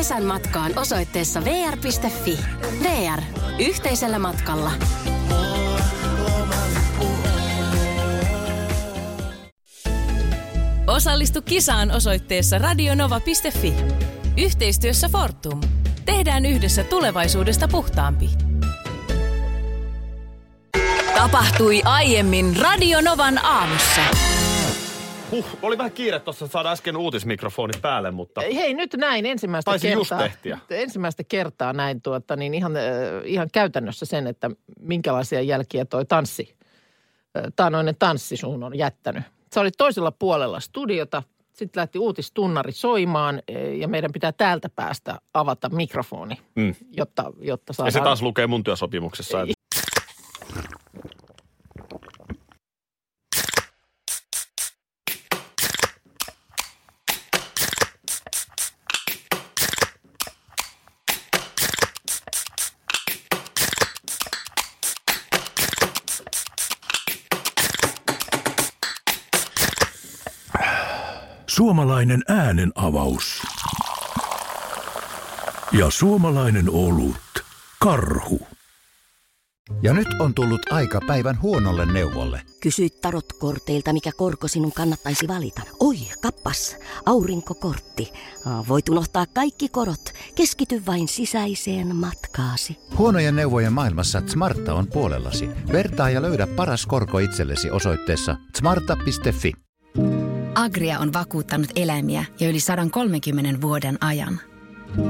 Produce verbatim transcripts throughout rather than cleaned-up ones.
kesän matkaan osoitteessa v r piste f i. V R. Yhteisellä matkalla. Osallistu kisaan osoitteessa radionova piste f i. Yhteistyössä Fortum. Tehdään yhdessä tulevaisuudesta puhtaampi. Tapahtui aiemmin Radionovan aamussa. Huh, oli vähän kiire tuossa saada äsken uutismikrofoni päälle, mutta... Hei, nyt näin ensimmäistä Taisi kertaa. Taisi just tehtiä. Ensimmäistä kertaa näin tuota, niin ihan, ihan käytännössä sen, että minkälaisia jälkiä toi tanssi, taanoinen tanssi sun on jättänyt. Se oli toisella puolella studiota, sitten lähti uutistunnari soimaan ja meidän pitää täältä päästä avata mikrofoni, mm. jotta, jotta saadaan... Ja se taas lukee mun työsopimuksessa, että... Suomalainen äänenavaus ja suomalainen olut, Karhu. Ja nyt on tullut aika päivän huonolle neuvolle. Kysy tarotkorteilta, mikä korko sinun kannattaisi valita. Oi, kappas, aurinkokortti. Voit unohtaa kaikki korot. Keskity vain sisäiseen matkaasi. Huonojen neuvojen maailmassa Smarta on puolellasi. Vertaa ja löydä paras korko itsellesi osoitteessa smarta piste f i. Agria on vakuuttanut eläimiä jo yli sata kolmekymmentä vuoden ajan.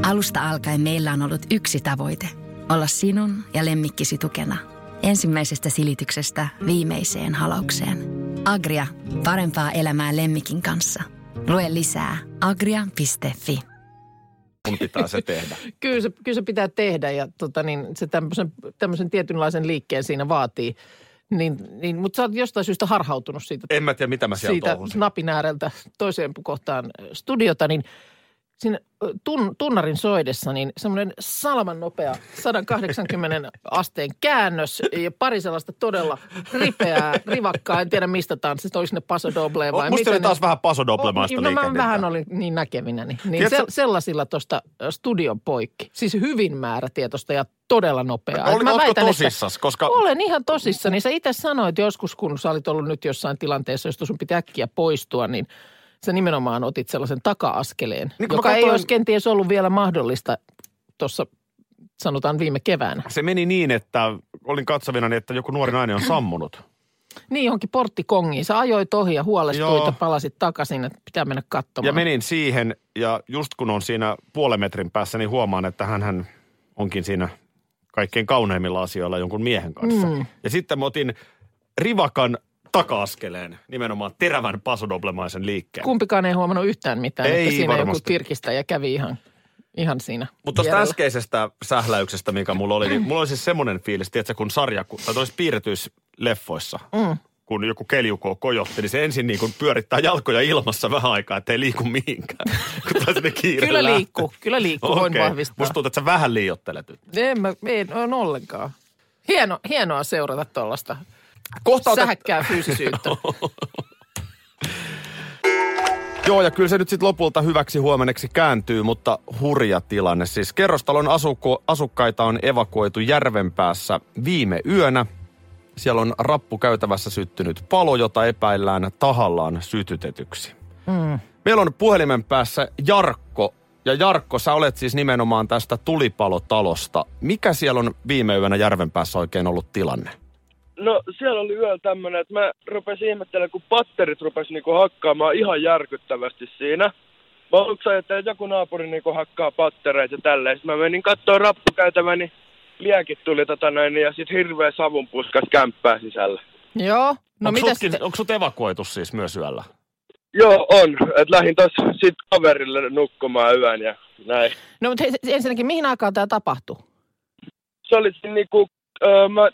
Alusta alkaen meillä on ollut yksi tavoite, olla sinun ja lemmikkisi tukena. Ensimmäisestä silityksestä viimeiseen halaukseen. Agria, parempaa elämää lemmikin kanssa. Lue lisää agria piste f i. Kun pitää se tehdä. Kyllä se, kyllä se pitää tehdä ja tota niin, se tämmöisen, tämmöisen tietynlaisen liikkeen siinä vaatii. Niin, niin, mutta sä oot jostain syystä harhautunut siitä. En mä tiedä, mitä mä sieltä siitä touhusin. Napin ääreltä toiseen kohtaan studiota, niin siinä tun, tunnarin soidessa niin semmoinen salman nopea sata kahdeksankymmentä asteen käännös ja pari sellaista todella ripeää, rivakkaa. En tiedä mistä tanssista, olisi ne Paso Doble vai o, musta oli taas ne... vähän Paso Doblemaista no, liikennettä. Mä vähän olin niin näkevinäni. Niin se, sellaisilla tuosta studion poikki. Siis hyvin määrätietoista ja todella nopeaa. Oli, mä väitän, tosissas? Koska... Olen ihan tosissani. Sä itse sanoit joskus, kun sä olit ollut nyt jossain tilanteessa, josta sun pitää äkkiä poistua, niin sä nimenomaan otit sellaisen taka-askeleen, niin, joka katsoin... ei olisi kenties ollut vielä mahdollista tuossa sanotaan viime keväänä. Se meni niin, että olin katsovinani, että joku nuori nainen on sammunut. Niin, johonkin porttikongiin. Sä ajoit ohi ja huolestuit ja palasit takaisin, että pitää mennä katsomaan. Ja menin siihen ja just kun on siinä puolen metrin päässä, niin huomaan, että hänhän onkin siinä kaikkein kauneimmilla asioilla jonkun miehen kanssa. Mm. Ja sitten mä otin rivakan taka-askeleen, nimenomaan terävän pasodoblemaisen liikkeen. Kumpikaan ei huomannut yhtään mitään, ei, että siinä varmasti. Joku tirkistäjä kävi ihan, ihan siinä. Mutta tuosta äskeisestä sähläyksestä, mikä mulla oli, niin mulla oli siis semmoinen fiilis, tiedätkö, kun sarja, tai tois piirretyisleffoissa, mm. kun joku keljuko kojotti, niin se ensin niin kuin pyörittää jalkoja ilmassa vähän aikaa, ettei liiku mihinkään. Kyllä liikkuu, kyllä liikkuu, okay. Voin vahvistaa. Musta tuntuu, että sä vähän liioittelet nyt. En mä, en, en ollenkaan. Hieno, hienoa seurata tuollaista. Kohta otet... Sähäkkää fyysisyyttä. Joo, ja kyllä se nyt sitten lopulta hyväksi huomenneksi kääntyy, mutta hurja tilanne. Siis kerrostalon asukko, asukkaita on evakuoitu Järvenpäässä viime yönä. Siellä on rappukäytävässä syttynyt palo, jota epäillään tahallaan sytytetyksi. Mm. Meillä on puhelimen päässä Jarkko. Ja Jarkko, sä olet siis nimenomaan tästä tulipalotalosta. Mikä siellä on viime yönä Järvenpäässä oikein ollut tilanne? No siellä oli yöllä tämmöinen, että mä rupesin ihmettelemään, kun patterit rupesi niinku hakkaamaan ihan järkyttävästi siinä. Mä aluksi ajattelin, että joku naapuri niinku hakkaa pattereita ja tälleen. Sitten mä menin katsoa rappukäytävän, niin liekit tuli tota noin ja sit hirveä savun puskas kämppää sisällä. Joo. No onko, mitä sutkin, te... onko sut evakuoitu siis myös yöllä? Joo, on. Et lähdin tossa sit kaverille nukkumaan yön ja näin. No mutta ensinnäkin, mihin aikaan tää tapahtui? Se oli niinku... Öö, mä...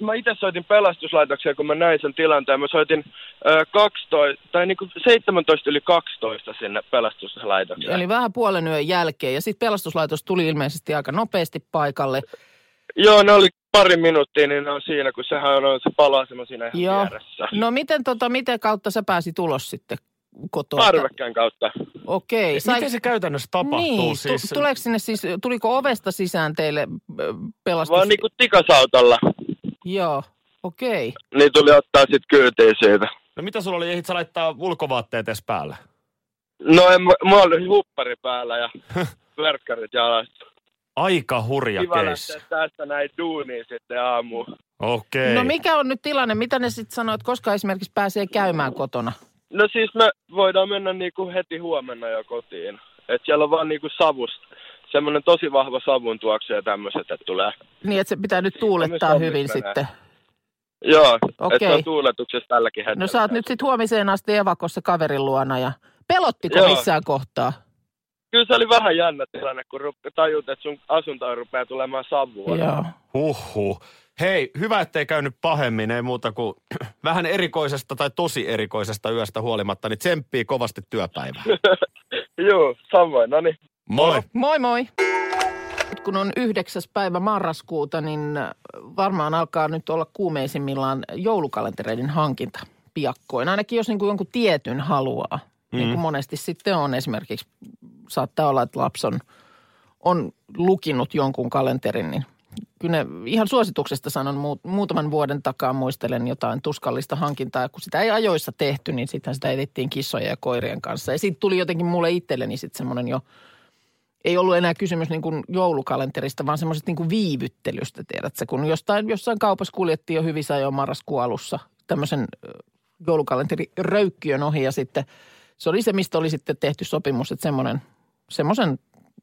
Mä itse soitin pelastuslaitokseen, kun mä näin sen tilanteen. Mä soitin ö, kaksitoista, tai niin kuin seitsemäntoista yli kaksitoista sinne pelastuslaitokseen. Eli vähän puolen yön jälkeen. Ja sitten pelastuslaitos tuli ilmeisesti aika nopeasti paikalle. Joo, ne oli pari minuuttia, niin ne on siinä, kun sehän on se paloasema siinä ihan vieressä. No miten, tota, miten kautta sä pääsit ulos sitten? kotoa? Parvekkeen kautta. Okei. Sai... Miten se käytännössä tapahtuu niin, siis? T- tuleeko sinne siis, tuliko ovesta sisään teille pelastus? Vaan niin kuin tikasautolla. Joo, okei. Niin tuli ottaa sitten kyytiin siitä. No mitä sulla oli, ehdit sä laittaa ulkovaatteet edes päälle? No en, mulla oli huppari päällä ja verkkarit jalassa. Aika hurja keis. Kiva lähteä tästä näin duuniin sitten aamuun. Okei. No mikä on nyt tilanne? Mitä ne sitten sanoo, että koska esimerkiksi pääsee käymään kotona? No siis me voidaan mennä niinku heti huomenna jo kotiin. Et siellä on vaan niinku savusta. Semmoinen tosi vahva savun tuoksu ja tämmöiset, että tulee. Niin, että se pitää nyt tuulettaa hyvin menee. Sitten. Joo, okei. Että se on tuuletuksessa tälläkin hetkellä. No sä oot nyt sitten huomiseen asti evakossa kaverin luona ja pelottiko Joo. missään kohtaa? Kyllä se oli vähän jännä tilanne, kun tajut, että sun asuntoon rupeaa tulemaan savua. Joo. Huhhuh. Hei, hyvä ettei käynyt pahemmin, ei muuta kuin vähän erikoisesta tai tosi erikoisesta yöstä huolimatta, niin tsemppii kovasti työpäivää. Joo, samoin, no niin. Moi. Moi moi. Kun on yhdeksäs päivä marraskuuta, niin varmaan alkaa nyt olla kuumeisimmillaan joulukalentereiden hankinta piakkoin. Ainakin jos niin kuin jonkun tietyn haluaa, mm. niin kuin monesti sitten on esimerkiksi, saattaa olla, että lapsi on, on lukinut jonkun kalenterin, niin kyllä ne, ihan suosituksesta sanon, muutaman vuoden takaa muistelen jotain tuskallista hankintaa. Kun sitä ei ajoissa tehty, niin sitten sitä edettiin kissojen ja koirien kanssa. Ja siitä tuli jotenkin mulle itselleni sitten semmoinen jo, ei ollut enää kysymys niin kuin joulukalenterista, vaan semmoisesta niin kuin viivyttelystä, tiedätkö. Kun jostain, jossain kaupassa kuljettiin jo hyvissä ajoin marraskuun alussa tämmöisen joulukalenteriröykkiön ohi. Ja sitten se oli se, mistä oli sitten tehty sopimus, että semmoinen, semmoisen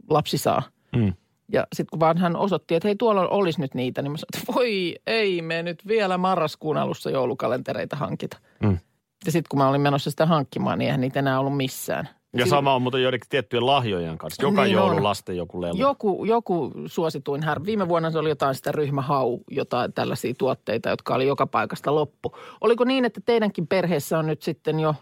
lapsi saa. Mm. Ja sitten kun vaan hän osoitti, että hei tuolla olisi nyt niitä, niin mä sanoin, että voi ei me nyt vielä marraskuun alussa joulukalentereita hankita. Mm. Ja sitten kun mä olin menossa sitä hankkimaan, niin eihän niitä enää ollut missään. Ja sama on muuten joidenkin tiettyjen lahjojen kanssa. Joka niin joulu on. Lasten joku lelu. Joku, joku suosituin härvi. Viime vuonna se oli jotain sitä ryhmähau, jotain tällaisia tuotteita, jotka oli joka paikasta loppu. Oliko niin, että teidänkin perheessä on nyt sitten jo,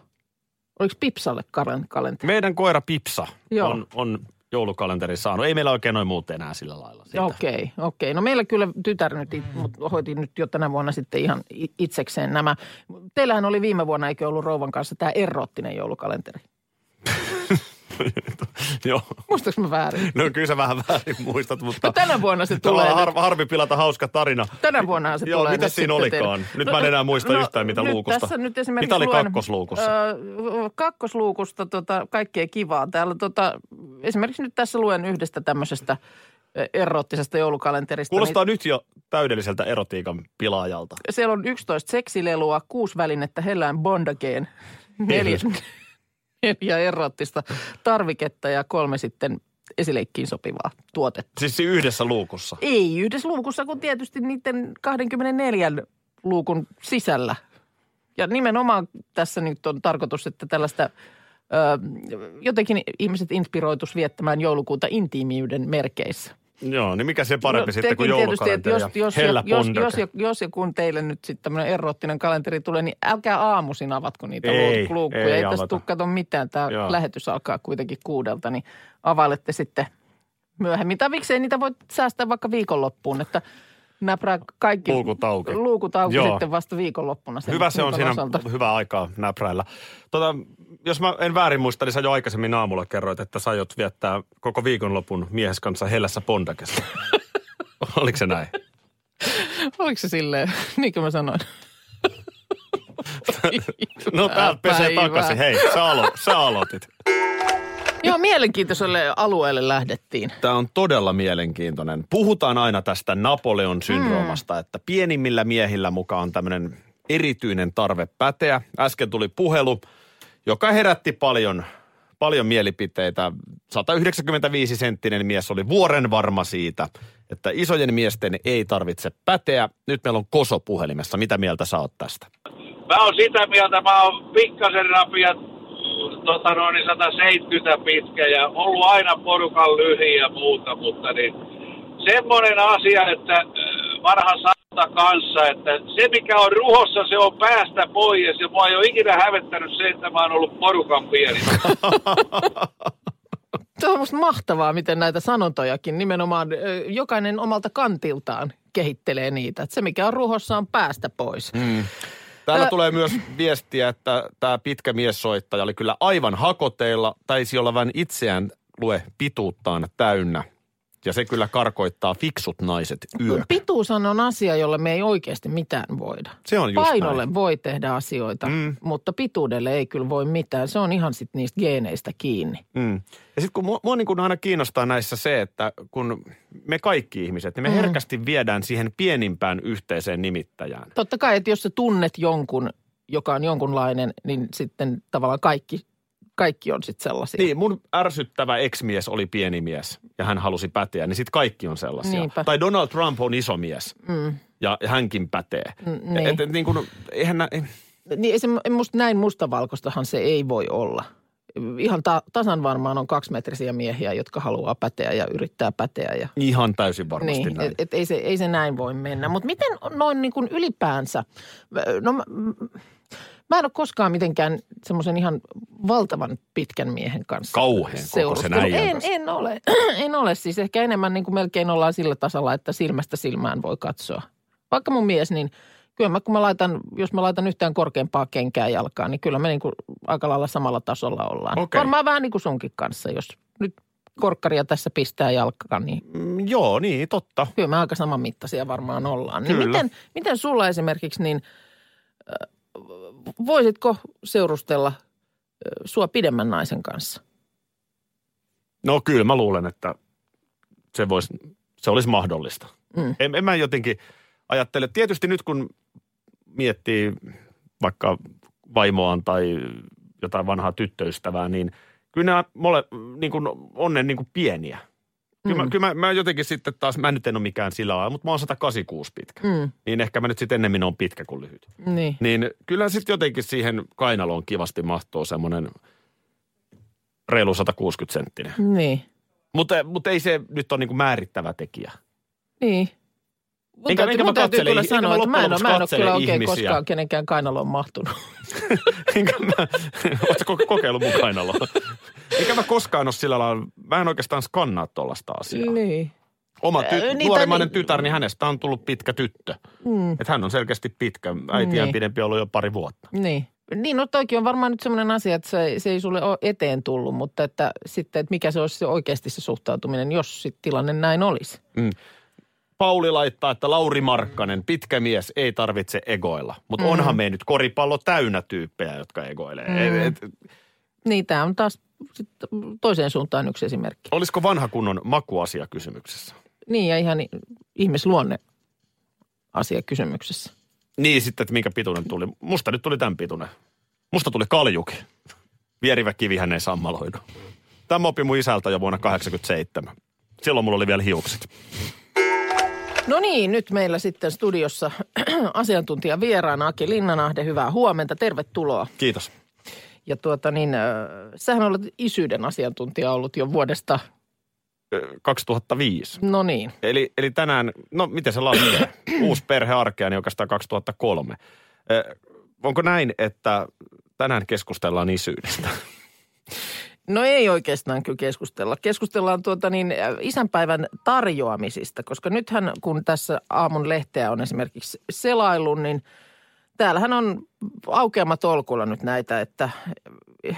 oliko Pipsalle kalenteri? Meidän koira Pipsa Joo. on... on joulukalenteri saanut. Ei meillä oikein noin muut enää sillä lailla. Okei, okei. Okay, okay. No meillä kyllä tytär nyt, mutta hoitin nyt jo tänä vuonna sitten ihan itsekseen nämä. Teillähän oli viime vuonna, eikö ollut rouvan kanssa, tämä eroottinen joulukalenteri? Joo. Muistatko mä väärin? No kyllä sä vähän väärin muistat, mutta... No tänä vuonna se tulee har, harmi pilata hauska tarina. Tänä vuonna se Joo, tulee. Joo, mitä siinä olikaan? Teille. Nyt no, mä en enää muista no, yhtään, mitä nyt luukusta. Tässä nyt esimerkiksi mitä oli luen, kakkosluukussa? Ö, kakkosluukusta tota, kaikkea kivaa. Täällä tota, esimerkiksi nyt tässä luen yhdestä tämmöisestä eroottisesta joulukalenterista. Kuulostaa niin, nyt jo täydelliseltä erotiikan pilaajalta. Siellä on yksitoista seksilelua, kuusi välinettä, hellään bondageen, neljä... ja eroottista tarviketta ja kolme sitten esileikkiin sopivaa tuotetta. Siis yhdessä luukussa? Ei yhdessä luukussa, kun tietysti niiden kaksikymmentäneljä luukun sisällä. Ja nimenomaan tässä nyt on tarkoitus, että tällaista öö, jotenkin ihmiset inspiroitus viettämään joulukuuta intiimiyden merkeissä. Joo, niin mikä se parempi no, sitten kuin joulukalenteri jos, jos, hellä jos, jos, jos, jos ja kun teille nyt sitten tämmöinen eroottinen kalenteri tulee, niin älkää aamuisin avatko niitä ei, luukkuja. Ei, ei tässä tule kato mitään. Tämä Joo. lähetys alkaa kuitenkin kuudelta, niin availette sitten myöhemmin. Tai miksei niitä voi säästää vaikka viikonloppuun, että näprää kaikki luukut auki, luukut auki sitten vasta viikonloppuna. Sen hyvä se on siinä, osalta. Hyvä aikaa näpräillä. Tota, jos mä en väärin muista, niin sä jo aikaisemmin aamulla kerroit, että sä aiot viettää koko viikonlopun miehes kanssa hellässä pondakessa. Oliko se näin? Oliko se silleen, niin kuin mä sanoin? No täältä pesee takaisin. Hei, sä, alo- sä aloitit. Joo, mielenkiintoiselle alueelle lähdettiin. Tämä on todella mielenkiintoinen. Puhutaan aina tästä Napoleon-syndroomasta, mm. että pienimmillä miehillä mukaan on tämmöinen erityinen tarve päteä. Äsken tuli puhelu, joka herätti paljon, paljon mielipiteitä. sata yhdeksänkymmentäviisi senttinen mies oli vuoren varma siitä, että isojen miesten ei tarvitse päteä. Nyt meillä on Koso puhelimessa. Mitä mieltä sä oot tästä? Mä oon sitä mieltä, mä oon pikkasen rapia. Tota noin sata seitsemänkymmentä pitkä ja ollut aina porukan lyhiä ja muuta, mutta niin semmoinen asia, että vanha sata kanssa, että se mikä on ruhossa, se on päästä pois ja se mua ei ole ikinä hävettänyt se, että mä oon ollut porukan pieni. Tämä on musta mahtavaa, miten näitä sanontojakin nimenomaan jokainen omalta kantiltaan kehittelee niitä, että se mikä on ruhossa on päästä pois. Mm. Täällä Ö... tulee myös viestiä, että tämä pitkä miessoittaja oli kyllä aivan hakoteilla, taisi olla vain itseään lue pituuttaan täynnä. Ja se kyllä karkoittaa fiksut naiset yöksi. Pituus on asia, jolla me ei oikeasti mitään voida. Se on just Painolle näin. Voi tehdä asioita, mm. mutta pituudelle ei kyllä voi mitään. Se on ihan sitten niistä geeneistä kiinni. Mm. Ja sitten kun mua, mua niin kun aina kiinnostaa näissä se, että kun me kaikki ihmiset, niin me mm. herkästi viedään siihen pienimpään yhteiseen nimittäjään. Totta kai, että jos sä tunnet jonkun, joka on jonkunlainen, niin sitten tavallaan kaikki... Kaikki on sitten sellaisia. Niin, mun ärsyttävä ex-mies oli pieni mies ja hän halusi päteä, niin sitten kaikki on sellaisia. Niinpä. Tai Donald Trump on iso mies mm. ja hänkin pätee. Mm, niin. Että et, niin kuin, eihän nä... Ei. Niin, se, must, näin mustavalkoistahan se ei voi olla. Ihan ta, tasan varmaan on kaksimetrisiä miehiä, jotka haluaa päteä ja yrittää päteä. Ja... Ihan täysin varmasti niin, näin. Et, et ei, se, ei se näin voi mennä. Mutta miten noin niin kuin ylipäänsä? No... Mä en ole koskaan mitenkään semmoisen ihan valtavan pitkän miehen kanssa. Kauheen koko sen äijän en, en ole. en ole. Siis ehkä enemmän niin kuin melkein ollaan sillä tasalla, että silmästä silmään voi katsoa. Vaikka mun mies, niin kyllä mä, kun mä laitan, jos mä laitan yhtään korkeampaa kenkää jalkaan, niin kyllä me niin kuin aika lailla samalla tasolla ollaan. Okay. Varmaan vähän niin kuin sunkin kanssa, jos nyt korkkaria tässä pistää jalkaan, niin... Mm, joo, niin, totta. Kyllä me aika samanmittaisia varmaan ollaan. Niin miten, miten sulla esimerkiksi niin... Äh, Voisitko seurustella sua pidemmän naisen kanssa? No kyllä, mä luulen, että se, vois, se olisi mahdollista. Mm. En, en mä jotenkin ajattele. Tietysti nyt kun miettii vaikka vaimoaan tai jotain vanhaa tyttöystävää, niin kyllä nämä mole, niin kuin, on ne niin kuin pieniä. Kyllä, mm. mä, kyllä mä, mä jotenkin sitten taas, mä nyt en ole mikään sillä lailla, mutta mä oon sata kahdeksankymmentäkuusi pitkä. Mm. Niin ehkä mä nyt sitten ennemmin oon pitkä kuin lyhyt. Niin. Niin kyllä sitten jotenkin siihen kainaloon kivasti mahtuu semmoinen reilu sata kuusikymmentä senttinen. Niin. Mutta mut ei se nyt ole niinku määrittävä tekijä. Niin. Mun enkä, täytyy, enkä mun mä täytyy kyllä sanoa, että mä en ole kyllä oikein koskaan kenenkään kainaloon mahtunut. enkä mä, ootko kokeillut mun kainaloon? Eikä mä koskaan ole sillä lailla, mä en oikeastaan skannaa tuollaista asiaa. Niin. Oma ty- äh, niin, nuoremmainen niin, tytär, niin hänestä on tullut pitkä tyttö. Mm. Että hän on selkeästi pitkä, äitiään niin. Pidempi ollut jo pari vuotta. Niin, niin no toikin on varmaan nyt semmoinen asia, että se, se ei sulle ole eteen tullut, mutta että sitten, että mikä se olisi se oikeasti se suhtautuminen, jos sit tilanne näin olisi. Mm. Pauli laittaa, että Lauri Markkanen, pitkä mies, ei tarvitse egoilla. Mutta mm. onhan me nyt koripallo täynnä tyyppejä, jotka egoilee. Mm. Et, et... Niin, tämä on taas... Sitten toiseen suuntaan yksi esimerkki. Olisiko vanha kunnon makuasia kysymyksessä? Niin, ja ihan ihmisluonne asia kysymyksessä. Niin, sitten, että minkä pituinen tuli. Musta nyt tuli tämän pituinen. Musta tuli kaljuki. Vierivä kivihän ei sammaloidu. Tämä opin mun isältä jo vuonna kahdeksankymmentäseitsemän. Silloin mulla oli vielä hiukset. No niin, nyt meillä sitten studiossa asiantuntija vieraana Aki Linnanahde. Hyvää huomenta, tervetuloa. Kiitos. Ja tuota niin, äh, sähän olet isyyden asiantuntija ollut jo vuodesta... kaksituhattaviisi. No niin. Eli, eli tänään, no miten se laskee? Uusi perhearkea, niin oikeastaan kaksituhattakolme. Äh, onko näin, että tänään keskustellaan isyydestä? No ei oikeastaan kyllä keskustella. Keskustellaan tuota niin isänpäivän tarjoamisista, koska nythän kun tässä aamun lehteä on esimerkiksi selaillut, niin... Täällähän on aukeama tolkulla nyt näitä, että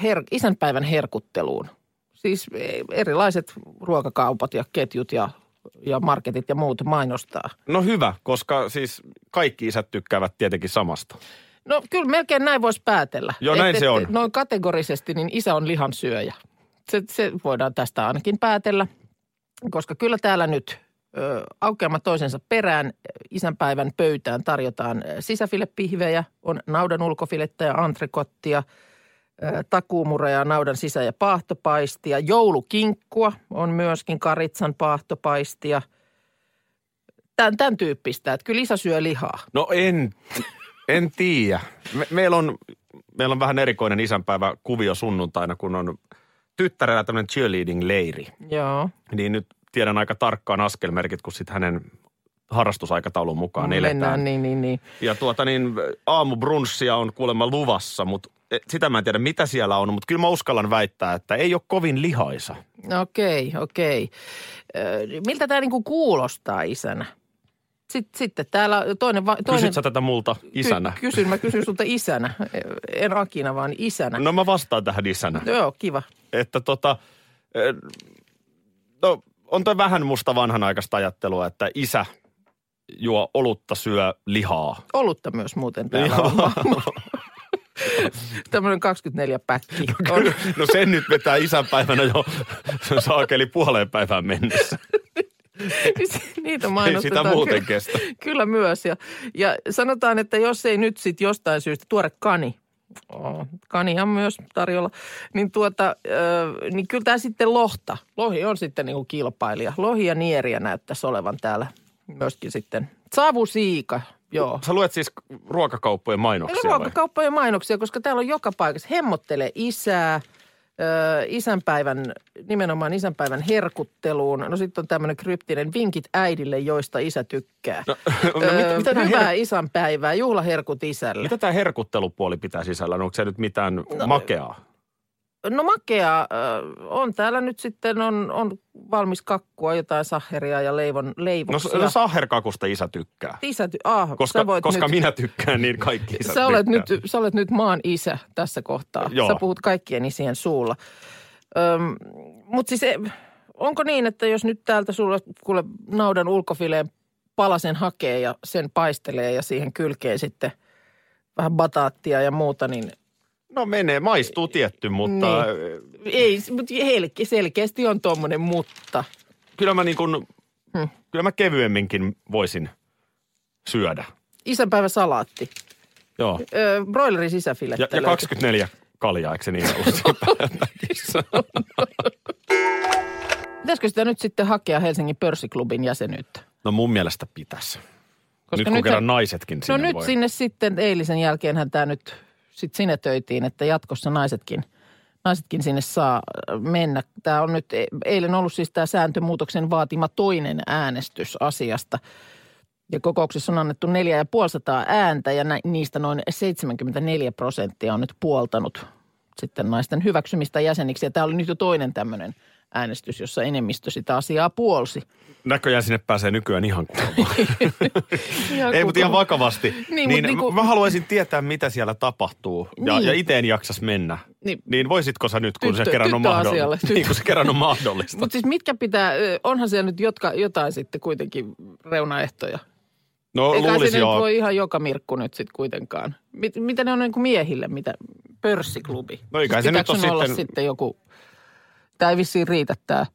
her, isänpäivän herkutteluun. Siis erilaiset ruokakaupat ja ketjut ja, ja marketit ja muut mainostaa. No hyvä, koska siis kaikki isät tykkäävät tietenkin samasta. No kyllä melkein näin voisi päätellä. Joo, näin et, se et, on. Noin kategorisesti niin isä on lihansyöjä. Se, se voidaan tästä ainakin päätellä, koska kyllä täällä nyt... Aukeama toisensa perään isänpäivän pöytään tarjotaan sisäfilepihvejä, on naudan ulkofilettä ja antrikottia, takuumureja, naudan sisä- ja paahtopaistia. Joulukinkkua on myöskin karitsan paahtopaistia. Tän, tämän tyyppistä, että kyllä isä syö lihaa. No en, en tiedä. Me, meillä on, meillä on vähän erikoinen isänpäivä kuvio sunnuntaina, kun on tyttärellä tämmöinen cheerleading-leiri. Joo. Niin nyt... Tiedän aika tarkkaan askelmerkit, kun sitten hänen harrastusaikataulun mukaan no, eletään. Mennään, niin, niin, niin. Ja tuota niin, aamubrunssia on kuulemma luvassa, mutta sitä mä en tiedä, mitä siellä on. Mutta kyllä mä uskallan väittää, että ei ole kovin lihaisa. Okei, okei. Miltä tämä niinku kuulostaa isänä? Sitten, sitten täällä toinen... toinen Kysyt sä tätä multa isänä? Ky, kysyn, mä kysyn sulta isänä. En Akina, vaan isänä. No mä vastaan tähän isänä. No, joo, kiva. Että tota... No, on toi vähän musta vanhanaikaista ajattelua, että isä juo olutta, syö lihaa. Olutta myös muuten täällä on. Tämmöinen kaksikymmentäneljä päkki. No, no sen nyt vetää isänpäivänä jo saakeli puoleen päivään mennessä. Niitä mainostetaan. Ei sitä muuten kestä. Kyllä, kyllä myös. Ja, ja sanotaan, että jos ei nyt sit jostain syystä tuore kani, oh, kanihan myös tarjolla, niin, tuota, ö, niin kyllä tämä sitten lohta. Lohi on sitten niinku kilpailija. Lohi ja nieriä näyttäisi olevan täällä myöskin sitten. Savusiika. Joo. Sä luet siis ruokakauppojen mainoksia vai? Ruokakauppojen mainoksia, koska täällä on joka paikassa. Hemmottelee isää, ö, isänpäivän, nimenomaan isänpäivän herkutteluun. No sitten on tämmöinen kryptinen vinkit äidille, joista isä tykkää. No, no, mit, ö, mitä hyvää her... isänpäivää, juhlaherkut isälle. Mitä tämä herkuttelupuoli pitää sisällä? No, onko se nyt mitään no, makeaa? No makeaa on täällä nyt sitten, on, on valmis kakkua, jotain sahheria ja leivon, leivoksia. No, no sahherkakusta isä tykkää. Isä ty- ah, koska koska nyt, minä tykkään, niin kaikki isä sä olet tykkää. Nyt, sä olet nyt maan isä tässä kohtaa. Joo. Sä puhut kaikkien isien suulla. Mutta siis onko niin, että jos nyt täältä sulla kuule naudan ulkofileen palasen hakee ja sen paistelee ja siihen kylkeen sitten vähän bataattia ja muuta, niin... No menee, maistuu tietty, mutta... Niin. Ei, mutta selkeästi on tuommoinen, mutta... Kyllä mä niin kuin, hmm. kyllä mä kevyemminkin voisin syödä. Isänpäivä salaatti. Joo. Öö, broilerin sisäfilettä. Ja, ja kaksikymmentäneljä kaljaa, eikö se niin ollut? Pitäisikö sitä nyt sitten hakea Helsingin pörssiklubin jäsenyyttä? No mun mielestä pitäisi. Koska nyt kun kerran naisetkin sinne voi. No nyt sinne sitten eilisen jälkeenhän tämä nyt... Sitten sinetöitiin, että jatkossa naisetkin, naisetkin sinne saa mennä. Tämä on nyt eilen ollut siis tämä sääntömuutoksen vaatima toinen äänestys asiasta. Ja kokouksessa on annettu neljätuhattaviisisataa ääntä ja niistä noin seitsemänkymmentäneljä prosenttia on nyt puoltanut sitten naisten hyväksymistä jäseniksi. Ja tämä oli nyt jo toinen tämmöinen äänestys, jossa enemmistö sitä asiaa puolsi. Näköjään sinne pääsee nykyään ihan kuulemaan. Ei, mutta ihan vakavasti. Niin, niin, mutta niin kuin... Mä haluaisin tietää, mitä siellä tapahtuu ja, niin. ja itse en jaksas mennä. Niin, niin voisitko sä nyt, kun tyttö, se kerran on mahdollista? Niin, kun se kerran on mahdollista. Mutta siis mitkä pitää, onhan siellä nyt jotka, jotain sitten kuitenkin reunaehtoja. No eikä luulisi joo. Eikä voi ihan joka mirkku nyt sitten kuitenkaan. Mit, mitä ne on niin kuin miehille, mitä pörssiklubi? No eikä siis se nyt on sitten... olla sitten joku... Tämä ei vissiin riitä tämä,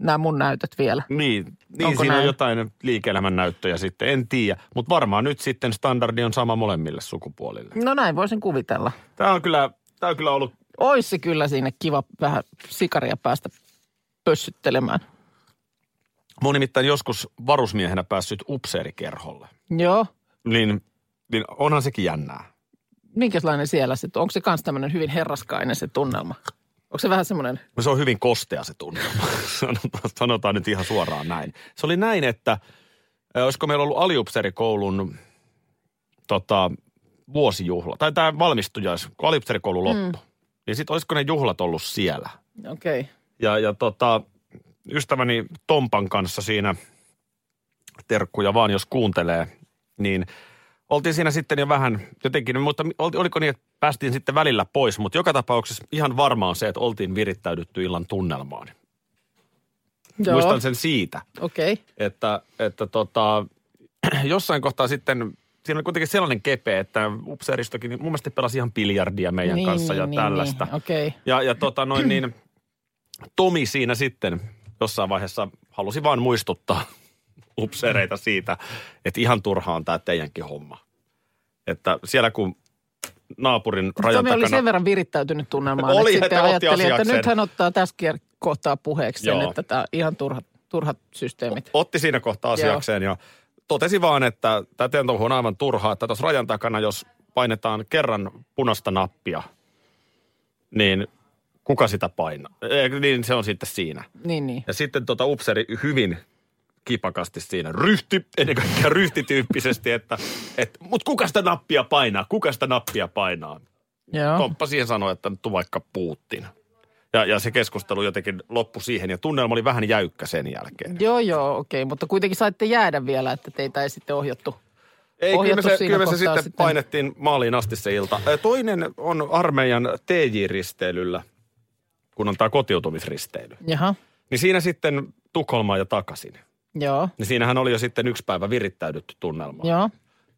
nämä mun näytöt vielä. Niin, niin siinä näin? On jotain liike-elämän näyttöjä sitten, en tiedä. Mutta varmaan nyt sitten standardi on sama molemmille sukupuolille. No näin, voisin kuvitella. Tämä on kyllä, tämä on kyllä ollut... Ois se kyllä sinne kiva vähän sikaria päästä pössyttelemään. Mä oon nimittäin joskus varusmiehenä päässyt upseerikerholle. Joo. Niin, niin onhan sekin jännää. Minkälainen siellä sitten? Onko se kans tämmöinen hyvin herraskainen se tunnelma? Onko se vähän semmoinen? No se on hyvin kostea se tunnelma. Sanotaan, sanotaan nyt ihan suoraan näin. Se oli näin, että olisiko meillä ollut aliupseerikoulun tota, vuosijuhla. Tai tämä valmistujais, kun aliupseerikoulu loppui. Mm. Niin sitten olisiko ne juhlat ollut siellä. Okei. Okay. Ja, ja tota, ystäväni Tompan kanssa siinä, terkkuja vaan jos kuuntelee, niin... Oltiin siinä sitten jo vähän jotenkin, mutta oliko niin, että päästiin sitten välillä pois, mutta joka tapauksessa ihan varma on se, että oltiin virittäydytty illan tunnelmaan. Joo. Muistan sen siitä, okay. että, että tota, jossain kohtaa sitten, siinä oli kuitenkin sellainen kepe, että upseeristokin mun mielestä pelasi ihan biljardia meidän niin, kanssa ja niin, tällaista. Niin, okay. Ja, ja tota noin niin, Tomi siinä sitten jossain vaiheessa halusi vaan muistuttaa upseereita siitä, että ihan turha on tämä teidänkin homma. Että siellä kun naapurin rajan Tomi takana... Tomi oli sen verran virittäytynyt tunnelmaan, oli, että, että ajattelin, että nyt hän ottaa tässä kohtaa puheeksi sen, että tämä ihan turhat, turhat systeemit. Otti siinä kohtaa asiakseen. Joo. Ja totesi vaan, että tämä teontohu on aivan turhaa, että tuossa rajan takana, jos painetaan kerran punaista nappia, niin kuka sitä painaa? Niin se on sitten siinä. Niin, niin. Ja sitten tuota upseeri hyvin... kipakasti siinä ryhti, ennen kaikkea ryhtityyppisesti, että, että mut kuka sitä nappia painaa, kuka sitä nappia painaa. Joo. Tomppa siihen sanoi, että nyt on vaikka Putin. Ja, ja se keskustelu jotenkin loppui siihen, ja tunnelma oli vähän jäykkä sen jälkeen. Joo, joo, okei, okay, mutta kuitenkin saitte jäädä vielä, että teitä ei sitten ohjattu. Ei, kyllä me se, kyllä me se sitten, sitten painettiin maaliin asti se ilta. Toinen on armeijan T J-risteilyllä, kun on tämä kotiutumisristeily. Jaha. Niin siinä sitten Tukholmaan ja takaisin. Joo. Niin siinähän oli jo sitten yksi päivä virittäydytty tunnelmaa. Joo.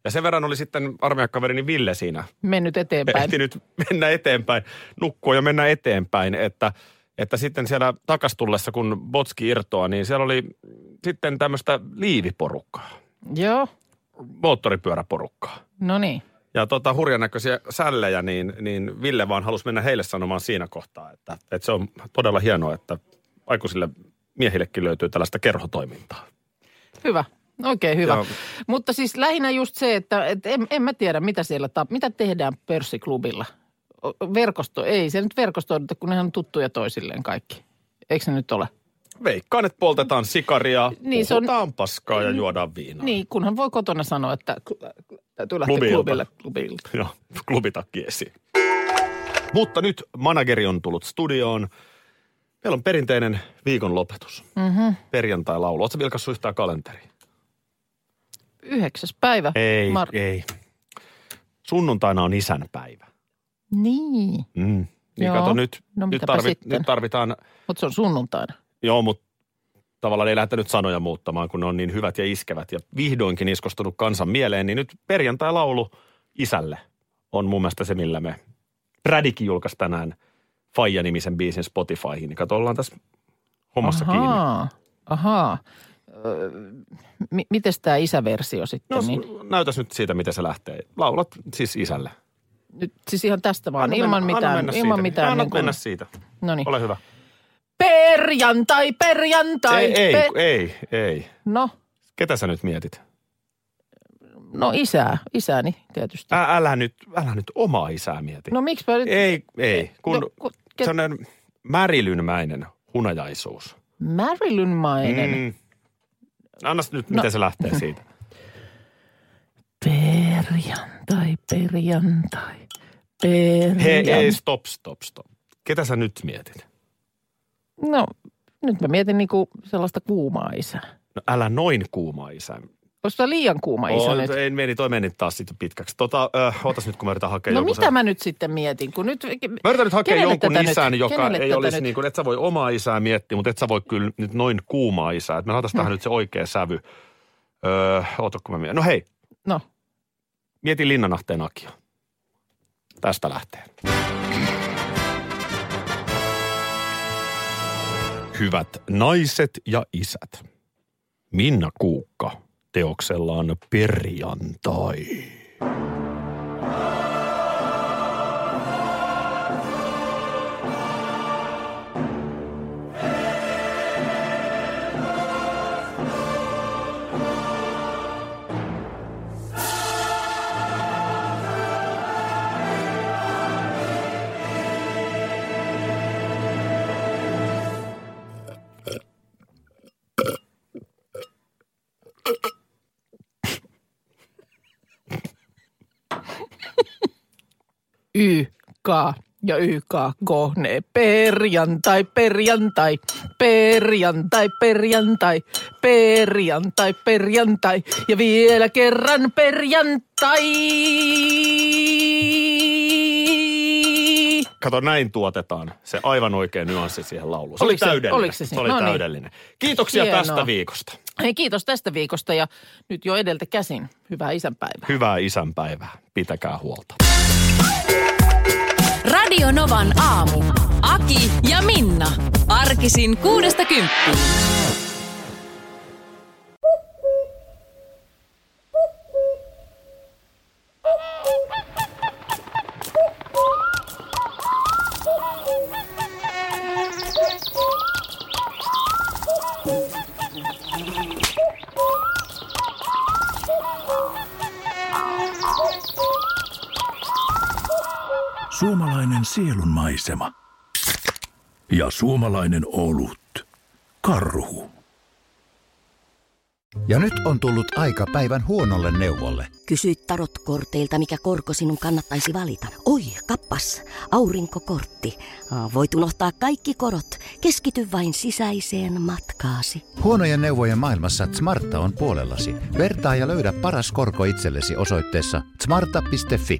Ja sen verran oli sitten armeijakaverini Ville siinä. Mennyt eteenpäin. Ehti nyt mennä eteenpäin, nukkua ja mennä eteenpäin, että, että sitten siellä takastullessa, kun botski irtoaa, niin siellä oli sitten tämmöistä liiviporukkaa. Joo. Moottoripyöräporukkaa. No niin. Ja tota hurjan näköisiä sällejä, niin, niin Ville vaan halusi mennä heille sanomaan siinä kohtaa, että, että se on todella hienoa, että aikuisille miehillekin löytyy tällaista kerhotoimintaa. Hyvä. Oikein hyvä. Ja, mutta siis lähinnä just se, että et en, en mä tiedä, mitä siellä tap, mitä tehdään pörssiklubilla. Verkosto, ei se nyt verkostoiduta, kun ne on tuttuja toisilleen kaikki. Eikö se nyt ole? Veikkaan, että poltetaan sikaria, niin, puhutaan on, paskaa ja juodaan viinaa. Niin, kunhan voi kotona sanoa, että täytyy lähteä klubilta. klubille. Klubilta. Joo, klubitakki esiin. Mutta nyt manageri on tullut studioon. Meillä on perinteinen viikon lopetus. Mm-hmm. Perjantai-laulu. Oletko vilkassut yhtään kalenteriin? Yhdeksäs päivä. Ei, Mar- ei. Sunnuntaina on isänpäivä. Niin. Mm. Niin kato nyt, no, nyt, tarvit, nyt tarvitaan. Mutta se on sunnuntaina. Joo, mutta tavallaan ei lähtenyt sanoja muuttamaan, kun ne on niin hyvät ja iskevät. Ja vihdoinkin iskostunut kansan mieleen, niin nyt perjantai-laulu isälle on mun mielestä se, millä me. Prädikin julkaisi tänään Faija-nimisen biisin Spotifyhin. Niin kato, ollaan tässä hommassa ahaa, kiinni. Ahaa, ahaa. M- mites tää isäversio sitten? No, niin? Näytäs nyt siitä, miten se lähtee. Laulat siis isälle. Nyt siis ihan tästä vaan, anna ilman mennä, mitään. Anna ilman mitään. Anna niin mennä siitä. Noniin. Ole hyvä. Perjantai, perjantai. Ei, ei, per... ei, ei. No? Ketä sä nyt mietit? No isää, isäni tietysti. Ä, älä nyt, älä nyt omaa isää mieti. No miksi mä nyt? Ei, ei. Kun, no, kun ket... sellainen märilynmäinen hunajaisuus. Märilynmäinen? Mm. Annas nyt, miten no. se lähtee siitä. Perjantai, perjantai, perjantai. Hei, hei, stop, stop, stop. Ketä sä nyt mietit? No, nyt mä mietin niinku sellaista kuumaa isää. No älä noin kuumaa isää. Osta liian kuuma isä on, nyt. Ei meni, toi meni taas sitten pitkäksi. Tota, ö, otas nyt, kun mä yritän hakea no jonkun. No mitä sen... mä nyt sitten mietin, kun nyt... Mä yritän nyt hakea jonkun isän, nyt? Joka kenelle ei olisi nyt? Niin kuin, et sä voi omaa isää miettiä, mutta et sä voi kyllä nyt noin kuumaa isää. Et me laitaisiin hmm. tähän nyt se oikea sävy. Öö, ootas, kun mä mietin. No hei. No. Mieti Linnanahteen Akia. Tästä lähtee. Hyvät naiset ja isät. Minna Kuukka teoksellaan Perjantai. Y K ja Y K K ne perjantai, perjantai, perjantai, perjantai, perjantai, perjantai ja vielä kerran perjantai. Kato, näin tuotetaan se aivan oikea nyanssi siihen lauluun. Se oli, oli se, täydellinen. Oliko se se? Se oli no täydellinen. Niin. Kiitoksia hienoa. Tästä viikosta. Hei, kiitos tästä viikosta ja nyt jo edeltä käsin. Hyvää isänpäivää. Hyvää isänpäivää. Pitäkää huolta. Radionovan aamu. Aki ja Minna. Arkisin kuudesta kymppiin. Suomalainen sielunmaisema ja suomalainen olut. Karhu. Ja nyt on tullut aika päivän huonolle neuvolle. Kysy tarotkorteilta, mikä korko sinun kannattaisi valita. Oi, kappas, aurinkokortti. Voit unohtaa kaikki korot. Keskity vain sisäiseen matkaasi. Huonojen neuvojen maailmassa Smarta on puolellasi. Vertaa ja löydä paras korko itsellesi osoitteessa smarta piste fi.